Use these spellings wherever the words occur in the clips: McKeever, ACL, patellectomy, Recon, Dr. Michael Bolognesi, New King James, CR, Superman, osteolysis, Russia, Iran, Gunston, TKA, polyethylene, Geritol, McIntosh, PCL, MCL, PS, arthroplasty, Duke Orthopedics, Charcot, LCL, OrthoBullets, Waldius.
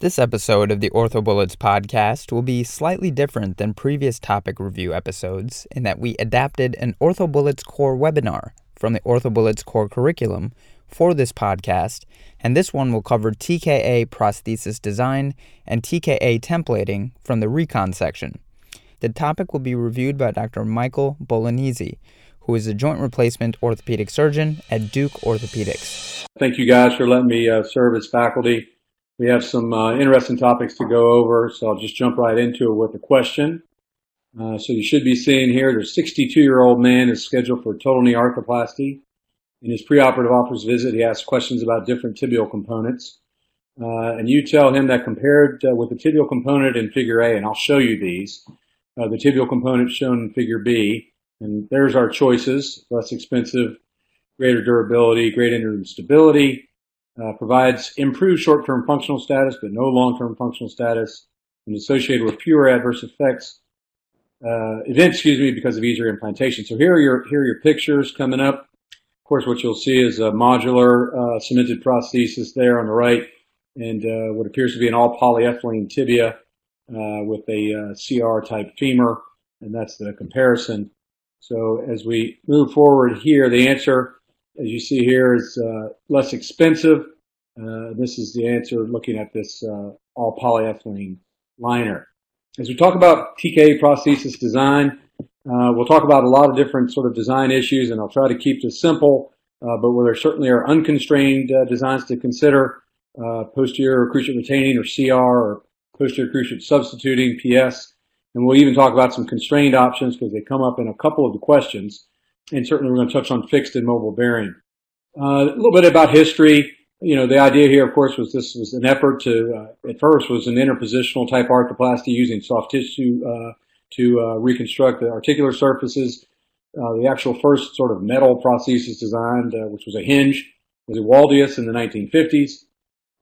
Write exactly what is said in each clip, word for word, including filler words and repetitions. This episode of the OrthoBullets podcast will be slightly different than previous topic review episodes in that we adapted an OrthoBullets Core webinar from the OrthoBullets Core curriculum for this podcast, and this one will cover T K A prosthesis design and T K A templating from the recon section. The topic will be reviewed by Doctor Michael Bolognesi, who is a joint replacement orthopedic surgeon at Duke Orthopedics. Thank you guys for letting me uh, serve as faculty. We have some uh, interesting topics to go over, so I'll just jump right into it with a question. Uh, so you should be seeing here, there's a sixty-two-year-old man is scheduled for total knee arthroplasty. In his preoperative office visit, he asks questions about different tibial components. Uh, and you tell him that compared uh, with the tibial component in figure A, and I'll show you these, uh, the tibial component shown in figure B, and there's our choices: less expensive, greater durability, greater interim stability, Uh, provides improved short-term functional status, but no long-term functional status, and associated with fewer adverse effects, uh, events, excuse me, because of easier implantation. So here are your, here are your pictures coming up. Of course, what you'll see is a modular uh, cemented prosthesis there on the right, and uh, what appears to be an all polyethylene tibia uh, with a uh, C R type femur, and that's the comparison. So as we move forward here, the answer, as you see here, is uh, less expensive. Uh, this is the answer looking at this uh, all polyethylene liner. As we talk about T K A prosthesis design, uh, we'll talk about a lot of different sort of design issues, and I'll try to keep this simple, uh, but where there certainly are unconstrained uh, designs to consider, uh, posterior cruciate retaining, or C R, or posterior cruciate substituting, P S, and we'll even talk about some constrained options because they come up in a couple of the questions. And certainly we're going to touch on fixed and mobile bearing. Uh, a little bit about history. You know, the idea here, of course, was this was an effort to, uh, at first, was an interpositional type arthroplasty using soft tissue uh, to uh, reconstruct the articular surfaces. Uh, the actual first sort of metal prosthesis designed, uh, which was a hinge, was a Waldius in the nineteen fifties.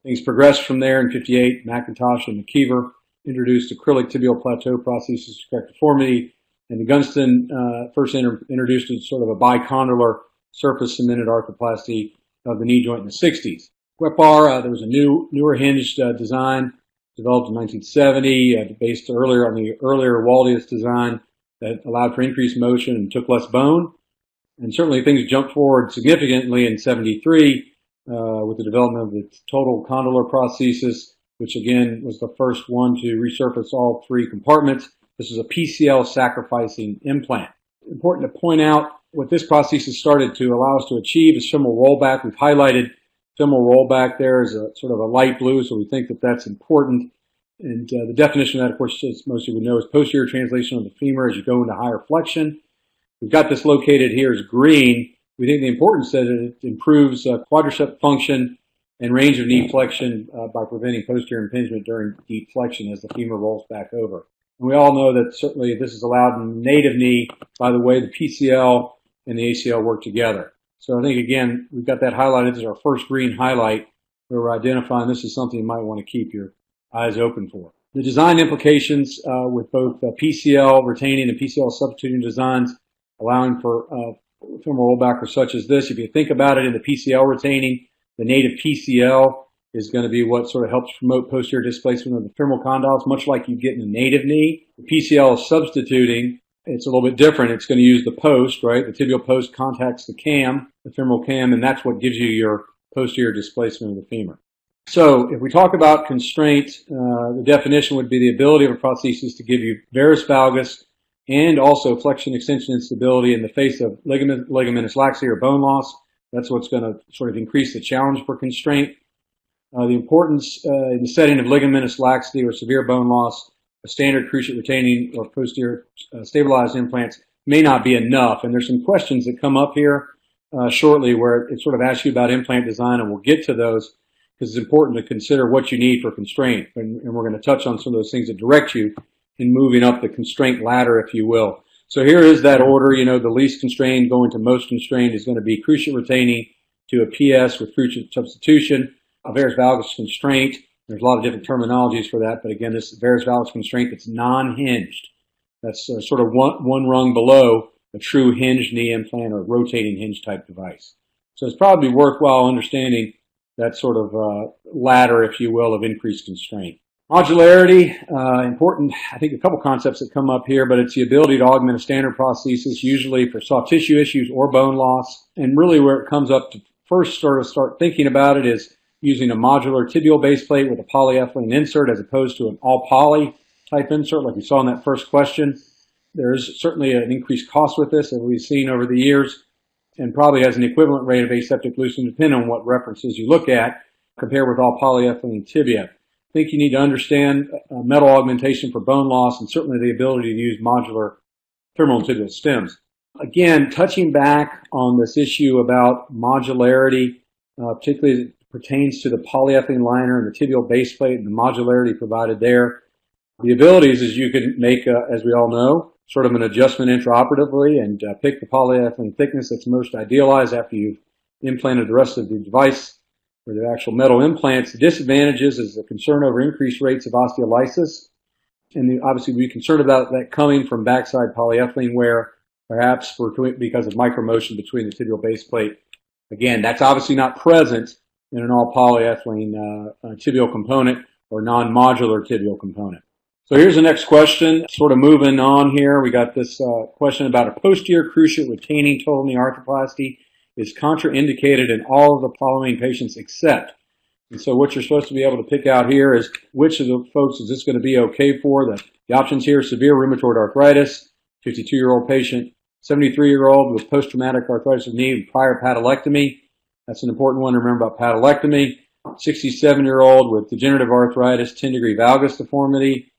Things progressed from there. In fifty-eight, McIntosh and McKeever introduced acrylic tibial plateau prosthesis to correct deformity. And the Gunston uh, first inter- introduced sort of a bicondylar surface cemented arthroplasty of the knee joint in the sixties. Guepar, uh, there was a new, newer hinged uh, design developed in nineteen seventy, uh, based earlier on the earlier Waldius design that allowed for increased motion and took less bone. And certainly things jumped forward significantly in seventy-three uh, with the development of the total condylar prosthesis, which again was the first one to resurface all three compartments. This is a P C L sacrificing implant. Important to point out what this prosthesis started to allow us to achieve is femoral rollback. We've highlighted femoral rollback there as a sort of a light blue, so we think that that's important. And uh, the definition of that, of course, as most of you know, is posterior translation of the femur as you go into higher flexion. We've got this located here as green. We think the importance that it improves uh, quadricep function and range of knee flexion uh, by preventing posterior impingement during deep flexion as the femur rolls back over. We all know that certainly this is allowed in native knee by the way the P C L and the A C L work together. So I think, again, we've got that highlighted. This is our first green highlight where we're identifying this is something you might want to keep your eyes open for. The design implications uh, with both uh, P C L retaining and P C L substituting designs allowing for uh, femoral rollback or such as this. If you think about it, in the P C L retaining, the native P C L is going to be what sort of helps promote posterior displacement of the femoral condyles, much like you get in a native knee. The P C L is substituting. It's a little bit different. It's going to use the post, right? The tibial post contacts the cam, the femoral cam, and that's what gives you your posterior displacement of the femur. So if we talk about constraints, uh, the definition would be the ability of a prosthesis to give you varus valgus and also flexion extension instability in the face of ligament, ligamentous laxity or bone loss. That's what's going to sort of increase the challenge for constraint. Uh, the importance uh, in the setting of ligamentous laxity or severe bone loss, a standard cruciate retaining or posterior uh, stabilized implants may not be enough. And there's some questions that come up here uh, shortly where it sort of asks you about implant design, and we'll get to those because it's important to consider what you need for constraint. And, and we're going to touch on some of those things that direct you in moving up the constraint ladder, if you will. So here is that order. You know, the least constrained going to most constrained is going to be cruciate retaining to a P S with cruciate substitution. A varus valgus constraint, there's a lot of different terminologies for that, but again, this varus valgus constraint that's non-hinged, that's uh, sort of one, one rung below a true hinged knee implant or rotating hinge type device. So it's probably worthwhile understanding that sort of uh, ladder, if you will, of increased constraint. Modularity, uh, important, I think a couple concepts that come up here, but it's the ability to augment a standard prosthesis, usually for soft tissue issues or bone loss. And really where it comes up to first sort of start thinking about it is using a modular tibial base plate with a polyethylene insert as opposed to an all poly type insert like we saw in that first question. There's certainly an increased cost with this, as we've seen over the years, and probably has an equivalent rate of aseptic loosening depending on what references you look at compared with all polyethylene tibia. I think you need to understand uh, metal augmentation for bone loss and certainly the ability to use modular femoral and tibial stems. Again, touching back on this issue about modularity, uh, particularly as it pertains to the polyethylene liner and the tibial base plate and the modularity provided there. The abilities is you can make, uh, as we all know, sort of an adjustment intraoperatively and uh, pick the polyethylene thickness that's most idealized after you've implanted the rest of the device. Or the actual metal implants, the disadvantages is the concern over increased rates of osteolysis. And the, obviously we're concerned about that coming from backside polyethylene wear, perhaps for, because of micromotion between the tibial base plate. Again, that's obviously not present in an all polyethylene uh, tibial component or non-modular tibial component. So here's the next question, sort of moving on here. We got this uh, question about a posterior cruciate retaining total knee arthroplasty is contraindicated in all of the following patients except. And so what you're supposed to be able to pick out here is which of the folks is this going to be okay for. The, the options here, severe rheumatoid arthritis, fifty-two-year-old patient, seventy-three-year-old with post-traumatic arthritis of knee and prior patellectomy. That's an important one to remember about patellectomy. sixty-seven-year-old with degenerative arthritis, ten-degree valgus deformity.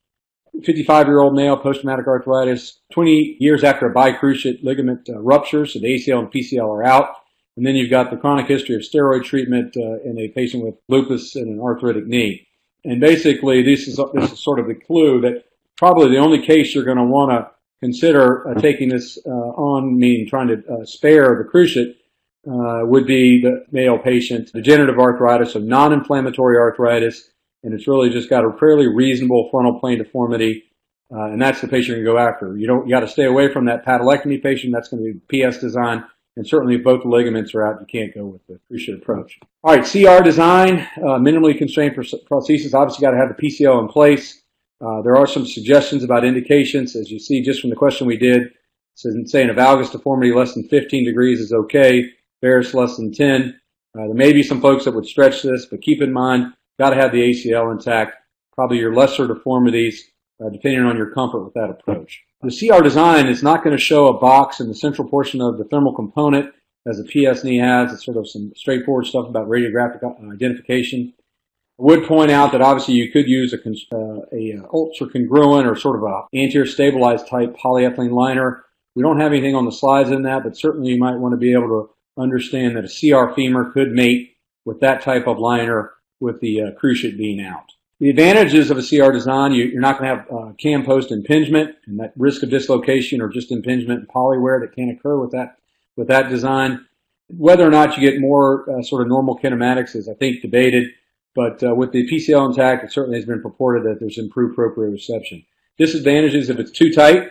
fifty-five-year-old male, post-traumatic arthritis, twenty years after a bicruciate ligament uh, rupture, so the A C L and P C L are out. And then you've got the chronic history of steroid treatment uh, in a patient with lupus and an arthritic knee. And basically, this is, this is sort of the clue that probably the only case you're going to want to consider uh, taking this uh, on, meaning trying to uh, spare the cruciate, uh, would be the male patient, degenerative arthritis, so non-inflammatory arthritis, and it's really just got a fairly reasonable frontal plane deformity, uh, and that's the patient you can go after. You don't, you got to stay away from that patellectomy patient. That's going to be P S design. And certainly if both the ligaments are out, you can't go with the cruciate approach. All right, C R design, uh, minimally constrained prosthesis. Obviously got to have the P C L in place. Uh, there are some suggestions about indications, as you see just from the question we did. It says, saying a valgus deformity less than fifteen degrees is okay, varus less than ten. Uh, there may be some folks that would stretch this, but keep in mind, got to have the A C L intact, probably your lesser deformities, uh, depending on your comfort with that approach. The C R design is not going to show a box in the central portion of the femoral component as a P S knee has. It's sort of some straightforward stuff about radiographic identification. I would point out that obviously you could use a, uh, a ultra-congruent or sort of an anterior stabilized type polyethylene liner. We don't have anything on the slides in that, but certainly you might want to be able to understand that a C R femur could mate with that type of liner with the uh, cruciate being out. The advantages of a C R design, you, you're not going to have uh, cam post impingement and that risk of dislocation or just impingement and polywear that can occur with that, with that design. Whether or not you get more uh, sort of normal kinematics is, I think, debated, but uh, with the P C L intact, it certainly has been purported that there's improved proprioception. Disadvantages, if it's too tight,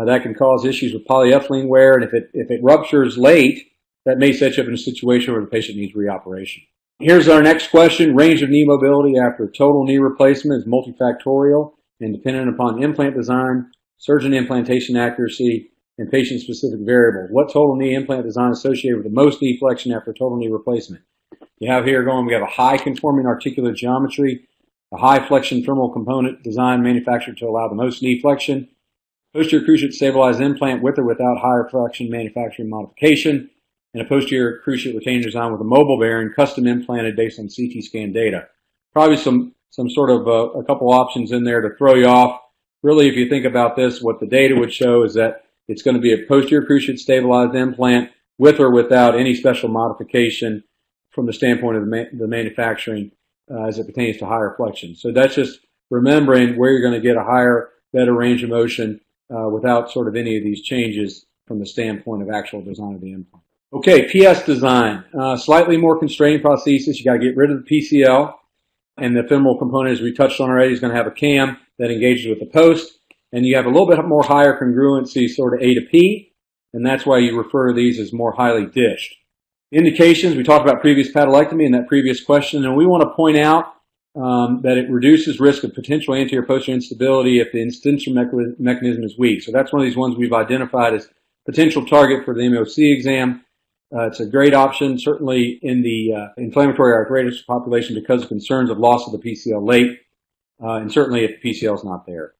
uh, that can cause issues with polyethylene wear, and if it, if it ruptures late, that may set you up in a situation where the patient needs reoperation. Here's our next question. Range of knee mobility after total knee replacement is multifactorial and dependent upon implant design, surgeon implantation accuracy, and patient-specific variables. What total knee implant design associated with the most deflection after total knee replacement? You have here going, we have a high conforming articular geometry, a high flexion femoral component design manufactured to allow the most knee flexion, posterior cruciate stabilized implant with or without higher flexion manufacturing modification, and a posterior cruciate retainer design with a mobile bearing, custom implanted based on C T scan data. Probably some, some sort of a, a couple options in there to throw you off. Really, if you think about this, what the data would show is that it's going to be a posterior cruciate stabilized implant with or without any special modification from the standpoint of the, ma the manufacturing uh, as it pertains to higher flexion. So that's just remembering where you're going to get a higher, better range of motion uh, without sort of any of these changes from the standpoint of actual design of the implant. Okay, P S design, uh, slightly more constrained prosthesis. You got to get rid of the P C L, and the femoral component, as we touched on already, is going to have a cam that engages with the post, and you have a little bit more higher congruency, sort of A to P, and that's why you refer to these as more highly dished. Indications, we talked about previous patellectomy in that previous question, and we want to point out um, that it reduces risk of potential anterior posterior instability if the extension me mechanism is weak. So that's one of these ones we've identified as potential target for the M O C exam. Uh, it's a great option, certainly in the uh, inflammatory arthritis population because of concerns of loss of the P C L late, uh, and certainly if the P C L is not there.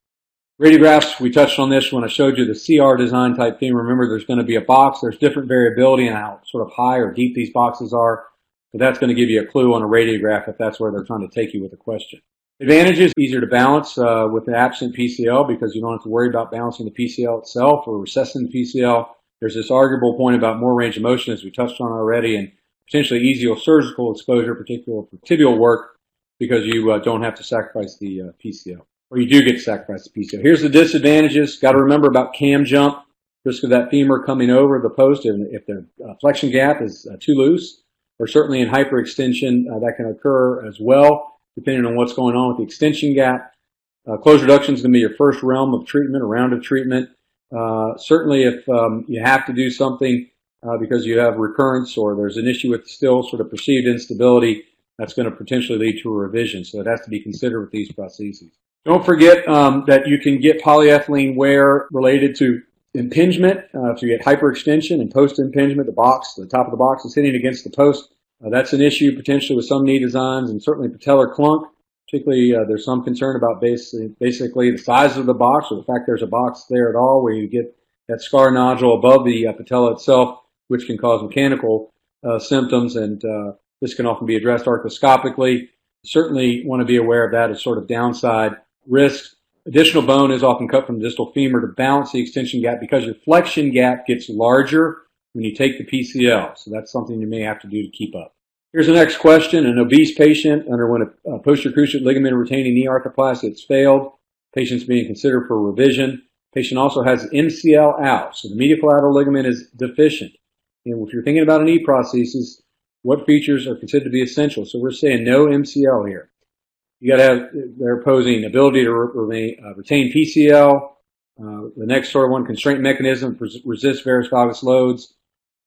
Radiographs, we touched on this when I showed you the C R design type thing. Remember, there's going to be a box. There's different variability in how sort of high or deep these boxes are. But that's going to give you a clue on a radiograph if that's where they're trying to take you with a question. Advantages, easier to balance uh, with the absent P C L because you don't have to worry about balancing the P C L itself or recessing the P C L. There's this arguable point about more range of motion, as we touched on already, and potentially easier surgical exposure, particularly for tibial work, because you uh, don't have to sacrifice the uh, P C L. Or you do get to sacrifice the P C L. Here's the disadvantages. Got to remember about cam jump, risk of that femur coming over the post if the uh, flexion gap is uh, too loose, or certainly in hyperextension uh, that can occur as well, depending on what's going on with the extension gap. Uh, closed reduction is going to be your first realm of treatment, a round of treatment. Uh, certainly if um, you have to do something uh, because you have recurrence or there's an issue with still sort of perceived instability, that's going to potentially lead to a revision. So it has to be considered with these prostheses. Don't forget um, that you can get polyethylene wear related to impingement. Uh, if you get hyperextension and post-impingement, the box, the top of the box is hitting against the post. Uh, that's an issue potentially with some knee designs and certainly patellar clunk. Particularly, uh, there's some concern about basically, basically the size of the box or the fact there's a box there at all where you get that scar nodule above the uh, patella itself, which can cause mechanical uh, symptoms, and uh, this can often be addressed arthroscopically. Certainly want to be aware of that as sort of downside risks. Additional bone is often cut from the distal femur to balance the extension gap because your flexion gap gets larger when you take the P C L. So that's something you may have to do to keep up. Here's the next question. An obese patient underwent a posterior cruciate ligament retaining knee arthroplasty. It's failed. Patient's being considered for revision. Patient also has M C L out. So the medial collateral ligament is deficient. And if you're thinking about a knee prosthesis, what features are considered to be essential? So we're saying no M C L here. You got to have, they're opposing ability to remain, uh, retain P C L. Uh, the next sort of one, constraint mechanism, resist various valgus loads.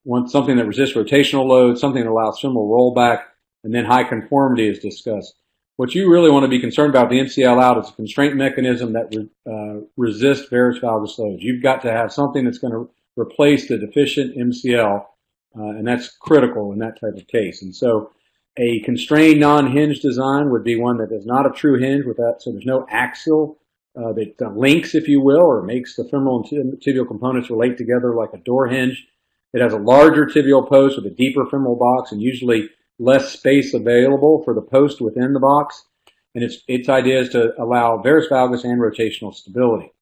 One, something that resists rotational load, something that allows femoral rollback, and then high conformity is discussed. What you really want to be concerned about with the M C L out is a constraint mechanism that re, uh, resists varus valgus loads. You've got to have something that's going to replace the deficient M C L, uh, and that's critical in that type of case. And so a constrained non-hinge design would be one that is not a true hinge with that, so there's no axial uh, that uh, links, if you will, or makes the femoral and tibial components relate together like a door hinge. It has a larger tibial post with a deeper femoral box and usually less space available for the post within the box. And its, its idea is to allow varus valgus and rotational stability.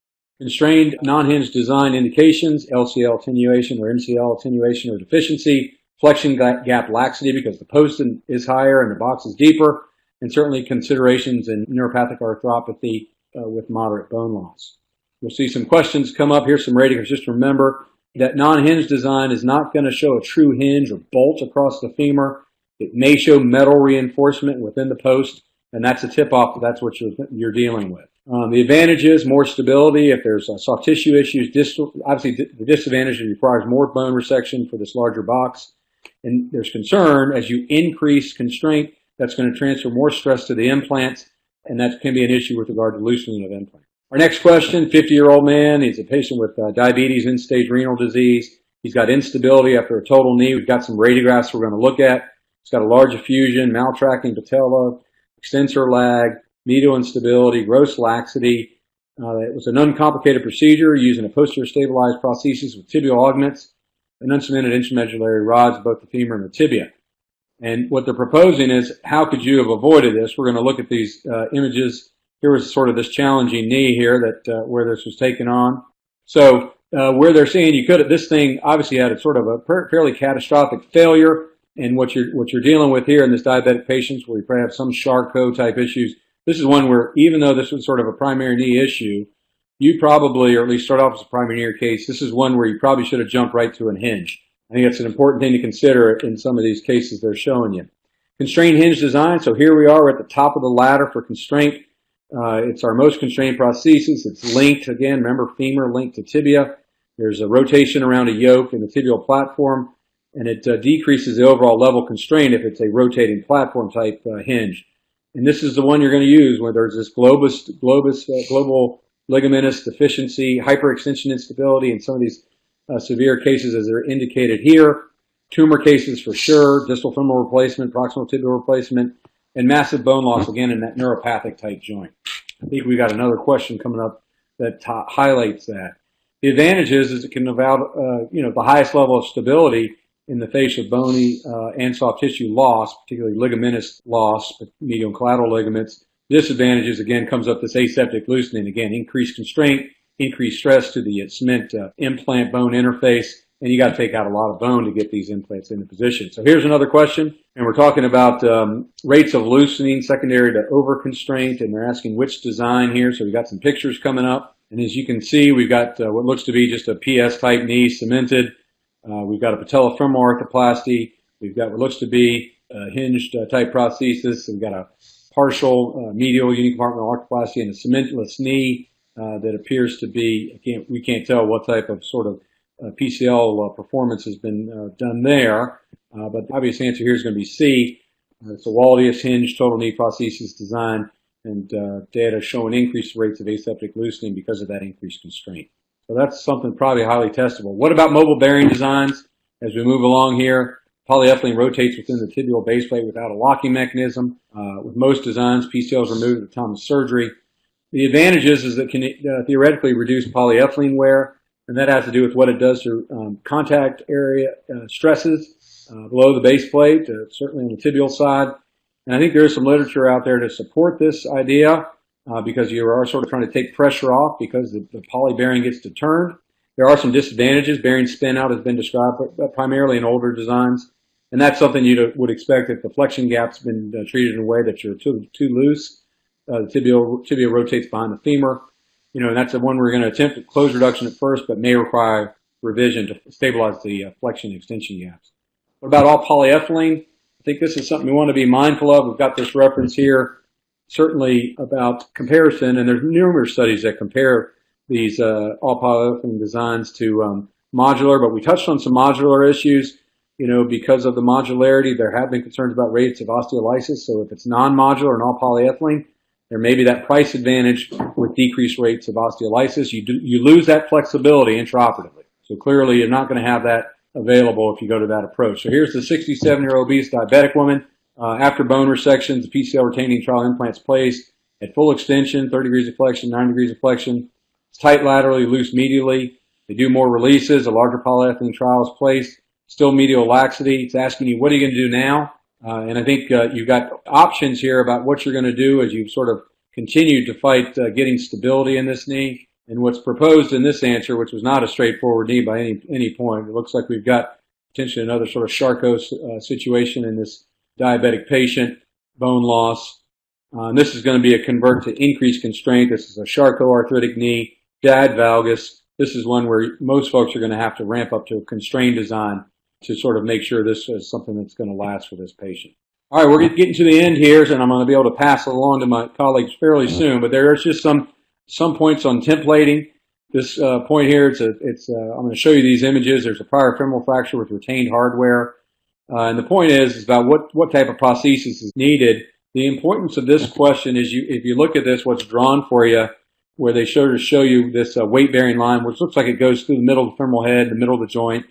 Constrained non-hinge design indications, L C L attenuation or M C L attenuation or deficiency, flexion gap laxity because the post is higher and the box is deeper, and certainly considerations in neuropathic arthropathy uh, with moderate bone loss. We'll see some questions come up. Here's some radiographs. Just remember that non-hinge design is not going to show a true hinge or bolt across the femur. It may show metal reinforcement within the post, and that's a tip-off that that's what you're, you're dealing with. Um, the advantage is more stability. If there's uh, soft tissue issues, distal, obviously the disadvantage requires more bone resection for this larger box. And there's concern as you increase constraint, that's going to transfer more stress to the implants, and that can be an issue with regard to loosening of implants. Our next question, fifty-year-old man. He's a patient with uh, diabetes, end-stage renal disease. He's got instability after a total knee. We've got some radiographs we're going to look at. He's got a large effusion, maltracting patella, extensor lag, medial instability, gross laxity. Uh, it was an uncomplicated procedure using a posterior stabilized prosthesis with tibial augments and uncemented intramedullary rods, both the femur and the tibia. And what they're proposing is, how could you have avoided this? We're going to look at these uh, images. Here was sort of this challenging knee here that uh, where this was taken on. So uh, where they're saying you could, this thing obviously had a sort of a fairly catastrophic failure. And what you're what you're dealing with here in this diabetic patient, where you probably have some Charcot type issues, this is one where even though this was sort of a primary knee issue, you probably, or at least start off as a primary knee case, this is one where you probably should have jumped right to a hinge. I think that's an important thing to consider in some of these cases they're showing you. Constrained hinge design. So here we are, we're at the top of the ladder for constraint. Uh, it's our most constrained prosthesis. It's linked, again, remember, femur linked to tibia. There's a rotation around a yoke in the tibial platform. and it uh, decreases the overall level constraint if it's a rotating platform type uh, hinge. And this is the one you're going to use when there's this globus, globus, uh, global ligamentous deficiency, hyperextension instability, and some of these uh, severe cases as they're indicated here. Tumor cases for sure, distal femoral replacement, proximal tibial replacement, and massive bone loss again in that neuropathic type joint. I think we got another question coming up that highlights that. The advantage is, is it can allow uh, you know, the highest level of stability in the face of bony uh, and soft tissue loss, particularly ligamentous loss, medial and collateral ligaments. Disadvantages, again, comes up this aseptic loosening. Again, increased constraint, increased stress to the cement uh, implant bone interface, and you got to take out a lot of bone to get these implants into position. So here's another question, and we're talking about um, rates of loosening secondary to over-constraint, and they're asking which design here. So we got some pictures coming up, and as you can see, we've got uh, what looks to be just a P S-type knee cemented. Uh, we've got a patellofemoral arthroplasty. We've got what looks to be a hinged-type uh, prosthesis. We've got a partial uh, medial unicompartmental arthroplasty and a cementless knee uh, that appears to be, I can't, we can't tell what type of sort of uh, P C L uh, performance has been uh, done there, uh, but the obvious answer here is going to be C. Uh, it's a Waldius hinge total knee prosthesis design, and uh, data showing increased rates of aseptic loosening because of that increased constraint. So that's something probably highly testable. What about mobile bearing designs? As we move along here, polyethylene rotates within the tibial base plate without a locking mechanism. Uh, with most designs, P C L is removed at the time of surgery. The advantage is, is that it can uh, theoretically reduce polyethylene wear, and that has to do with what it does to um, contact area uh, stresses uh, below the base plate, uh, certainly on the tibial side. And I think there is some literature out there to support this idea uh, because you are sort of trying to take pressure off because the, the poly bearing gets deterred. There are some disadvantages. Bearing spin out has been described but primarily in older designs. And that's something you would expect if the flexion gap's been uh, treated in a way that you're too, too loose. Uh, the tibial, tibia rotates behind the femur. You know, and that's the one we're going to attempt at closed reduction at first, but may require revision to stabilize the uh, flexion extension gaps. What about all polyethylene? I think this is something we want to be mindful of. We've got this reference here, certainly about comparison, and there's numerous studies that compare these uh, all polyethylene designs to um, modular, but we touched on some modular issues. You know, because of the modularity, there have been concerns about rates of osteolysis. So if it's non-modular and all polyethylene, there may be that price advantage with decreased rates of osteolysis. You do, you lose that flexibility intraoperatively. So clearly you're not going to have that available if you go to that approach. So here's the sixty-seven-year-old obese diabetic woman. Uh, after bone resection, the P C L retaining trial implants placed at full extension, thirty degrees of flexion, nine degrees of flexion. It's tight laterally, loose medially. They do more releases. A larger polyethylene trial is placed. Still medial laxity. It's asking you, what are you going to do now? Uh, and I think uh, you've got options here about what you're going to do as you've sort of continued to fight uh, getting stability in this knee. And what's proposed in this answer, which was not a straightforward knee by any any point, it looks like we've got potentially another sort of Charcot uh, situation in this diabetic patient, bone loss. Uh, and this is going to be a convert to increased constraint. This is a Charcot arthritic knee, D A D valgus. This is one where most folks are going to have to ramp up to a constrained design to sort of make sure this is something that's going to last for this patient. All right, we're getting to the end here, and I'm going to be able to pass it along to my colleagues fairly soon, but there's just some some points on templating. This uh, point here, it's a, it's a, I'm going to show you these images. There's a prior femoral fracture with retained hardware, uh, and the point is, is about what, what type of prosthesis is needed. The importance of this question is, you if you look at this, what's drawn for you, where they show to show you this uh, weight-bearing line, which looks like it goes through the middle of the femoral head, the middle of the joint.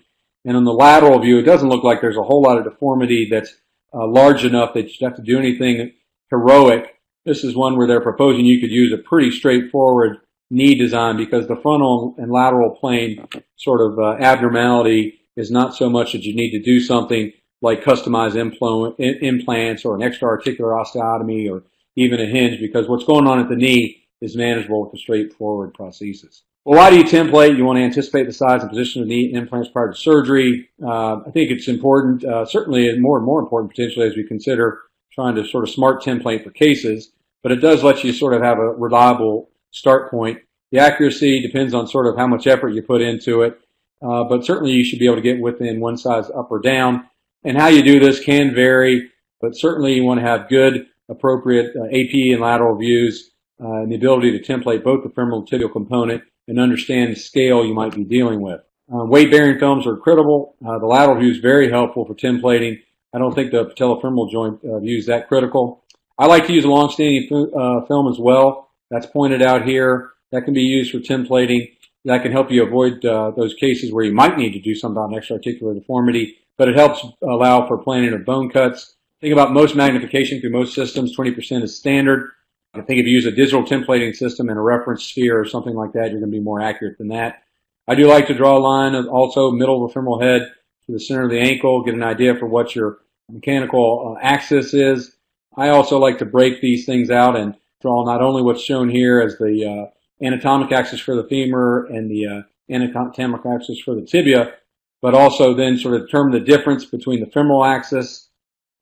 And on the lateral view, it doesn't look like there's a whole lot of deformity that's uh, large enough that you have to do anything heroic. This is one where they're proposing you could use a pretty straightforward knee design because the frontal and lateral plane sort of uh, abnormality is not so much that you need to do something like customized implant, implants or an extra-articular osteotomy or even a hinge, because what's going on at the knee is manageable with a straightforward prosthesis. Well, why do you template? You want to anticipate the size and position of the knee and implants prior to surgery. Uh, I think it's important, uh, certainly more and more important potentially as we consider trying to sort of smart template for cases, but it does let you sort of have a reliable start point. The accuracy depends on sort of how much effort you put into it, uh, but certainly you should be able to get within one size up or down. And how you do this can vary, but certainly you want to have good, appropriate uh, A P and lateral views uh, and the ability to template both the femoral and tibial component and understand the scale you might be dealing with. Uh, weight-bearing films are critical. Uh, the lateral view is very helpful for tin plating. I don't think the patellofemoral joint uh, view is that critical. I like to use a long-standing uh, film as well. That's pointed out here. That can be used for tin plating. That can help you avoid uh, those cases where you might need to do something about an extra-articular deformity, but it helps allow for planning of bone cuts. Think about most magnification through most systems, twenty percent is standard. I think if you use a digital tin plating system in a reference sphere or something like that, you're going to be more accurate than that. I do like to draw a line of also middle of the femoral head to the center of the ankle, get an idea for what your mechanical uh, axis is. I also like to break these things out and draw not only what's shown here as the uh, anatomic axis for the femur and the uh, anatomic axis for the tibia, but also then sort of determine the difference between the femoral axis,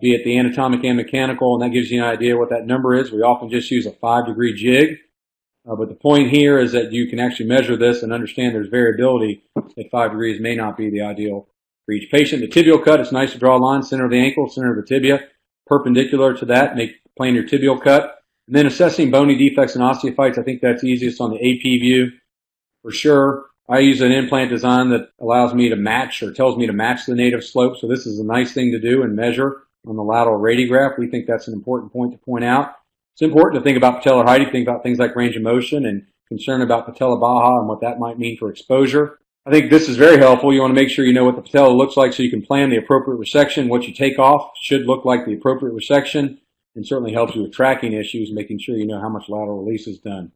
be it the anatomic and mechanical, and that gives you an idea what that number is. We often just use a five degree jig. Uh, but the point here is that you can actually measure this and understand there's variability at five degrees may not be the ideal for each patient. The tibial cut, it's nice to draw a line, center of the ankle, center of the tibia, perpendicular to that, make plane your tibial cut. And then assessing bony defects and osteophytes, I think that's easiest on the A P view for sure. I use an implant design that allows me to match or tells me to match the native slope. So this is a nice thing to do and measure on the lateral radiograph. We think that's an important point to point out. It's important to think about patellar height. You think about things like range of motion and concern about patella baja and what that might mean for exposure. I think this is very helpful. You want to make sure you know what the patella looks like so you can plan the appropriate resection. What you take off should look like the appropriate resection, and certainly helps you with tracking issues, making sure you know how much lateral release is done.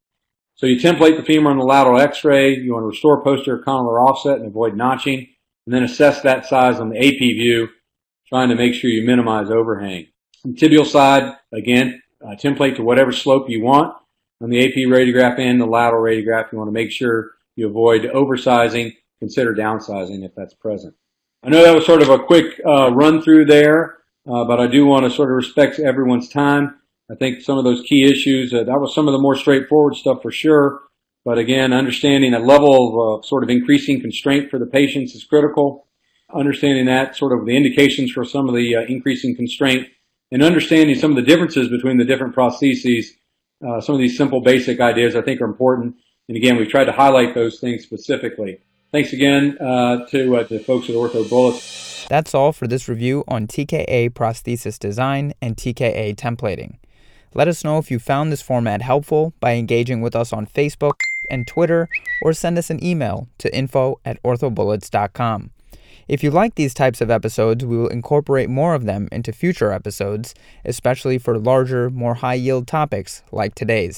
So you template the femur on the lateral x-ray. You want to restore posterior condylar offset and avoid notching, and then assess that size on the A P view, trying to make sure you minimize overhang. On the tibial side, again, Uh, template to whatever slope you want. On the A P radiograph and the lateral radiograph, you want to make sure you avoid oversizing. Consider downsizing if that's present. I know that was sort of a quick uh, run through there, uh, but I do want to sort of respect everyone's time. I think some of those key issues, uh, that was some of the more straightforward stuff for sure. But again, understanding that level of uh, sort of increasing constraint for the patients is critical. Understanding that sort of the indications for some of the uh, increasing constraint, and understanding some of the differences between the different prostheses, uh, some of these simple basic ideas I think are important. And again, we've tried to highlight those things specifically. Thanks again uh, to uh, the folks at OrthoBullets. That's all for this review on T K A prosthesis design and T K A templating. Let us know if you found this format helpful by engaging with us on Facebook and Twitter, or send us an email to info at orthobullets dot com. If you like these types of episodes, we will incorporate more of them into future episodes, especially for larger, more high-yield topics like today's.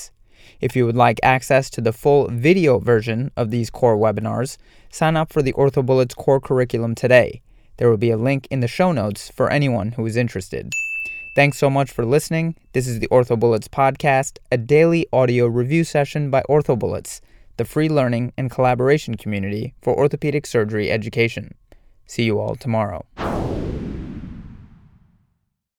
If you would like access to the full video version of these core webinars, sign up for the OrthoBullets core curriculum today. There will be a link in the show notes for anyone who is interested. Thanks so much for listening. This is the OrthoBullets podcast, a daily audio review session by OrthoBullets, the free learning and collaboration community for orthopedic surgery education. See you all tomorrow.